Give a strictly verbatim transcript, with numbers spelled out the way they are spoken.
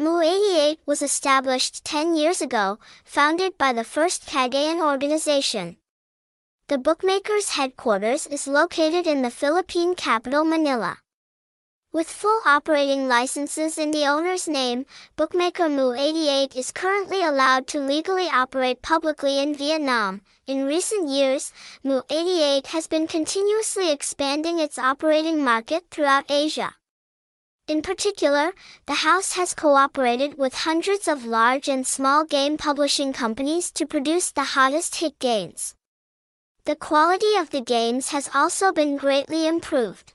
mu eighty-eight was established ten years ago, founded by the First Cagayan organization. The bookmaker's headquarters is located in the Philippine capital Manila. With full operating licenses in the owner's name, bookmaker mu eighty-eight is currently allowed to legally operate publicly in Vietnam. In recent years, mu eighty-eight has been continuously expanding its operating market throughout Asia. In particular, the house has cooperated with hundreds of large and small game publishing companies to produce the hottest hit games. The quality of the games has also been greatly improved.